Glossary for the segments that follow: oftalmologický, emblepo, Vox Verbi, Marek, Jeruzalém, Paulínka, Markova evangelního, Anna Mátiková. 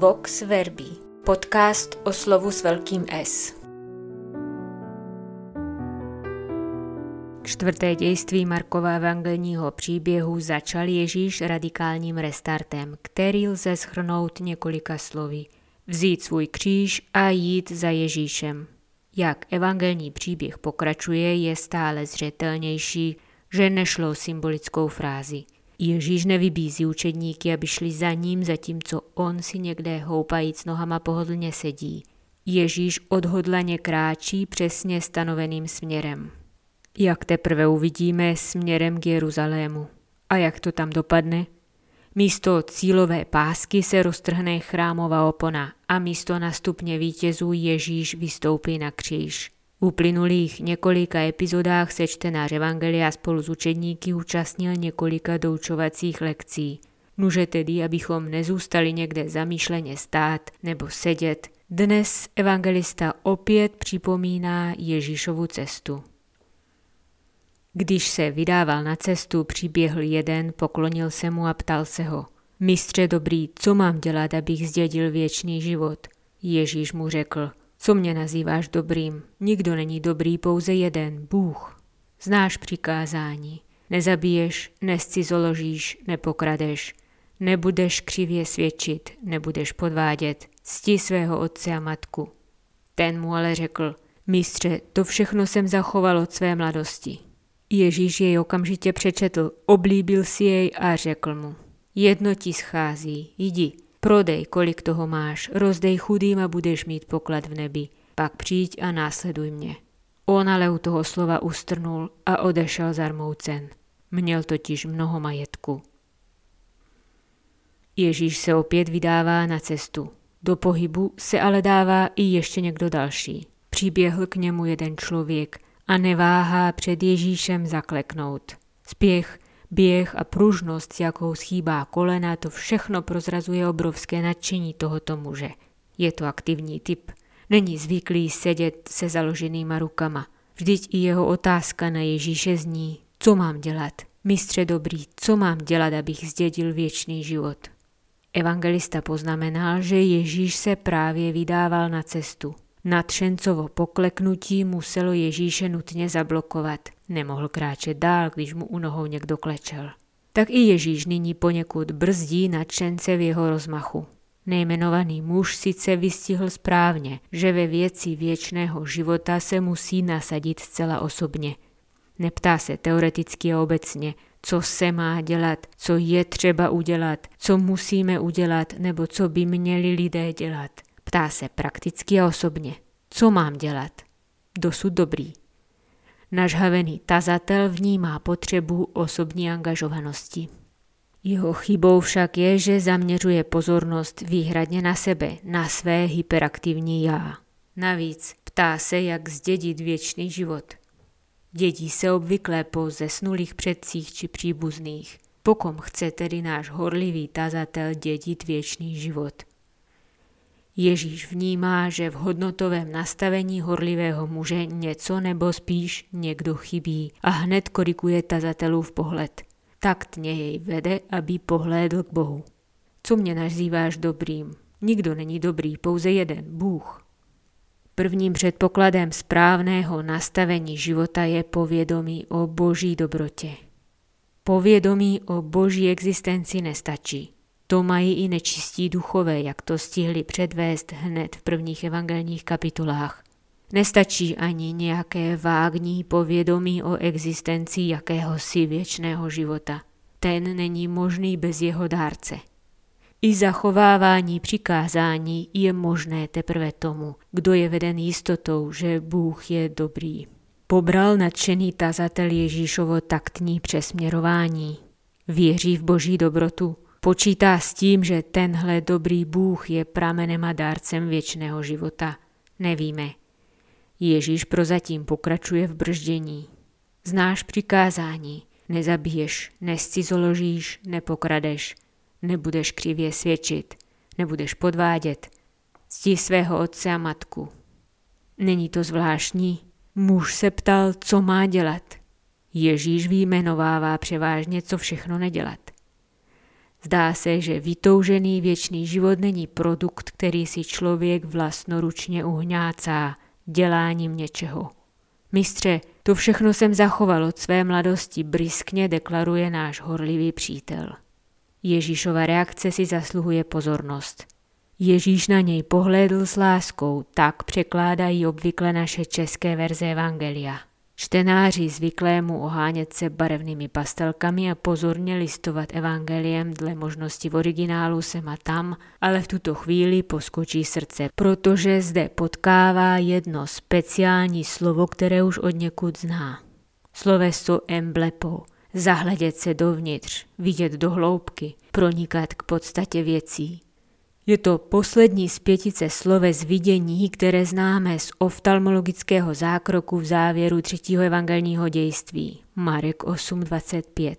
Vox Verbi, podcast o slovu s velkým S. Čtvrté dějství Markova evangelního příběhu začal Ježíš radikálním restartem, který lze shrnout několika slovy. Vzít svůj kříž a jít za Ježíšem. Jak evangelní příběh pokračuje, je stále zřetelnější, že nešlo o symbolickou frázi. Ježíš nevybízí učedníky, aby šli za ním, zatímco on si někde houpajíc nohama pohodlně sedí. Ježíš odhodlaně kráčí přesně stanoveným směrem. Jak teprve uvidíme, směrem k Jeruzalému. A jak to tam dopadne? Místo cílové pásky se roztrhne chrámová opona a místo na stupně vítězů Ježíš vystoupí na kříž. V uplynulých několika epizodách se čtenář evangelia spolu s učedníky účastnil několika doučovacích lekcí. Nuže tedy, abychom nezůstali někde zamýšleně stát nebo sedět, dnes evangelista opět připomíná Ježíšovu cestu. Když se vydával na cestu, přiběhl jeden, poklonil se mu a ptal se ho: Mistře dobrý, co mám dělat, abych zdědil věčný život? Ježíš mu řekl: Co mě nazýváš dobrým? Nikdo není dobrý, pouze jeden, Bůh. Znáš přikázání. Nezabiješ, nescizoložíš, nepokradeš. Nebudeš křivě svědčit, nebudeš podvádět. Cti svého otce a matku. Ten mu ale řekl: Mistře, to všechno jsem zachoval od své mladosti. Ježíš jej okamžitě přečetl, oblíbil si jej a řekl mu: Jedno ti schází, jdi, prodej, kolik toho máš, rozdej chudým a budeš mít poklad v nebi, pak přijď a následuj mě. On ale u toho slova ustrnul a odešel zarmoucen. Měl totiž mnoho majetku. Ježíš se opět vydává na cestu. Do pohybu se ale dává i ještě někdo další. Přiběhl k němu jeden člověk a neváhá před Ježíšem zakleknout. Spěch, běh a pružnost, jakou schýbá kolena, to všechno prozrazuje obrovské nadšení tohoto muže. Je to aktivní typ. Není zvyklý sedět se založenýma rukama. Vždyť i jeho otázka na Ježíše zní: Co mám dělat? Mistře dobrý, co mám dělat, abych zdědil věčný život? Evangelista poznamenal, že Ježíš se právě vydával na cestu. Nadšencovo pokleknutí muselo Ježíše nutně zablokovat. Nemohl kráčet dál, když mu u nohou někdo klečel. Tak i Ježíš nyní poněkud brzdí nadšence v jeho rozmachu. Nejmenovaný muž sice vystihl správně, že ve věci věčného života se musí nasadit zcela osobně. Neptá se teoreticky a obecně, co se má dělat, co je třeba udělat, co musíme udělat nebo co by měli lidé dělat. Ptá se prakticky a osobně: Co mám dělat? Dosud dobrý. Nažhavený tazatel vnímá potřebu osobní angažovanosti. Jeho chybou však je, že zaměřuje pozornost výhradně na sebe, na své hyperaktivní já. Navíc ptá se, jak zdědit věčný život. Dědí se obvykle po zesnulých předcích či příbuzných. Po kom chce tedy náš horlivý tazatel dědit věčný život? Ježíš vnímá, že v hodnotovém nastavení horlivého muže něco nebo spíš někdo chybí a hned koriguje tazatelův pohled. Taktně jej vede, aby pohlédl k Bohu. Co mě nazýváš dobrým? Nikdo není dobrý, pouze jeden, Bůh. Prvním předpokladem správného nastavení života je povědomí o Boží dobrotě. Povědomí o Boží existenci nestačí. To mají i nečistí duchové, jak to stihli předvést hned v prvních evangelních kapitolách. Nestačí ani nějaké vágní povědomí o existenci jakéhosi věčného života. Ten není možný bez jeho dárce. I zachovávání přikázání je možné teprve tomu, kdo je veden jistotou, že Bůh je dobrý. Pobral nadšený tazatel Ježíšovo taktní přesměrování. Věří v Boží dobrotu. Počítá s tím, že tenhle dobrý Bůh je pramenem a dárcem věčného života. Nevíme. Ježíš prozatím pokračuje v brždění. Znáš přikázání. Nezabiješ, nescizoložíš, nepokradeš. Nebudeš křivě svědčit, nebudeš podvádět. Cti svého otce a matku. Není to zvláštní? Muž se ptal, co má dělat. Ježíš vyjmenovává převážně, co všechno nedělat. Zdá se, že vytoužený věčný život není produkt, který si člověk vlastnoručně uhňácá děláním něčeho. Mistře, to všechno jsem zachoval od své mladosti, bryskně deklaruje náš horlivý přítel. Ježíšova reakce si zasluhuje pozornost. Ježíš na něj pohlédl s láskou, tak překládají obvykle naše české verze evangelia. Čtenáři zvyklému ohánět se barevnými pastelkami a pozorně listovat evangeliem dle možnosti v originálu sem a tam, ale v tuto chvíli poskočí srdce, protože zde potkává jedno speciální slovo, které už odněkud zná. Sloveso emblepo, zahledět se dovnitř, vidět do hloubky, pronikat k podstatě věcí. Je to poslední z pětice sloves vidění, které známe z oftalmologického zákroku v závěru 3. evangelního dějství, Marek 8:25.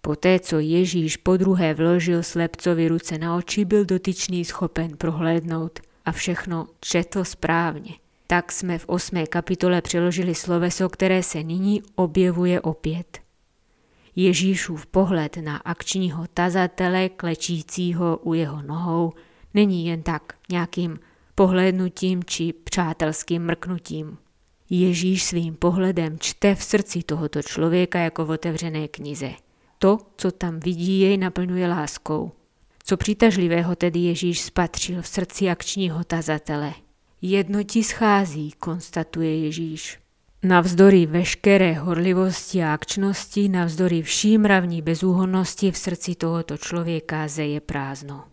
Poté, co Ježíš podruhé vložil slepcovi ruce na oči, byl dotyčný schopen prohlédnout a všechno četl správně. Tak jsme v 8. kapitole přeložili sloveso, které se nyní objevuje opět. Ježíšův pohled na akčního tazatele klečícího u jeho nohou není jen tak nějakým pohlédnutím či přátelským mrknutím. Ježíš svým pohledem čte v srdci tohoto člověka jako v otevřené knize. To, co tam vidí, jej naplňuje láskou. Co přitažlivého tedy Ježíš spatřil v srdci akčního tazatele? Jedno ti schází, konstatuje Ježíš. Navzdory veškeré horlivosti a akčnosti, navzdory vší mravní bezúhonnosti v srdci tohoto člověka zeje prázdno.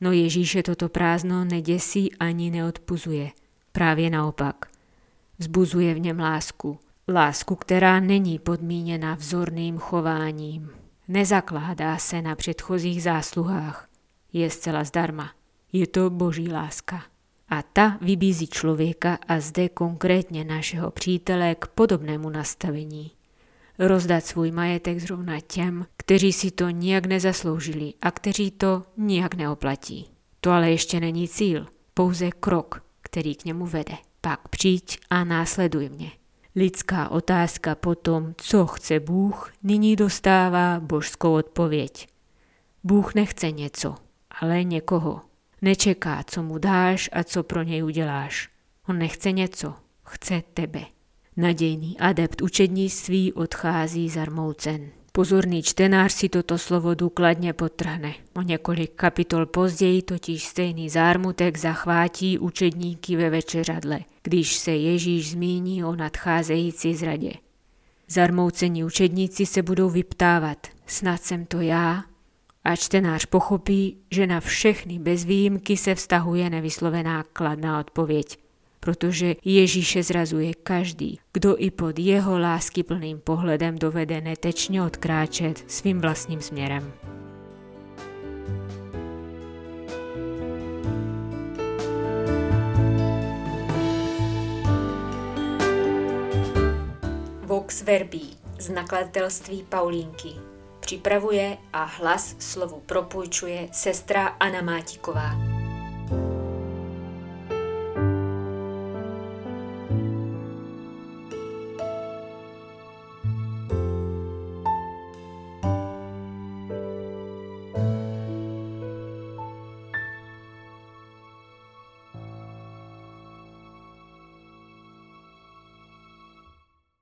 No Ježíše toto prázdno neděsí ani neodpuzuje. Právě naopak. Vzbuzuje v něm lásku. Lásku, která není podmíněna vzorným chováním. Nezakládá se na předchozích zásluhách. Je zcela zdarma. Je to boží láska. A ta vybízí člověka a zde konkrétně našeho přítele k podobnému nastavení. Rozdat svůj majetek zrovna těm, kteří si to nijak nezasloužili a kteří to nijak neoplatí. To ale ještě není cíl, pouze krok, který k němu vede. Pak přijď a následuj mě. Lidská otázka po tom, co chce Bůh, nyní dostává božskou odpověď. Bůh nechce něco, ale někoho. Nečeká, co mu dáš a co pro něj uděláš. On nechce něco, chce tebe. Nadějný adept učednictví odchází zarmoucen. Pozorný čtenář si toto slovo důkladně podtrhne. O několik kapitol později totiž stejný zármutek zachvátí učedníky ve večeřadle, když se Ježíš zmíní o nadcházející zradě. Zarmoucení učedníci se budou vyptávat. Snad jsem to já? A čtenář pochopí, že na všechny bez výjimky se vztahuje nevyslovená kladná odpověď, protože Ježíše zrazuje každý, kdo i pod jeho láskyplným pohledem dovede netečně odkráčet svým vlastním směrem. Vox Verbi z nakladatelství Paulínky připravuje a hlas slovu propůjčuje sestra Anna Mátiková.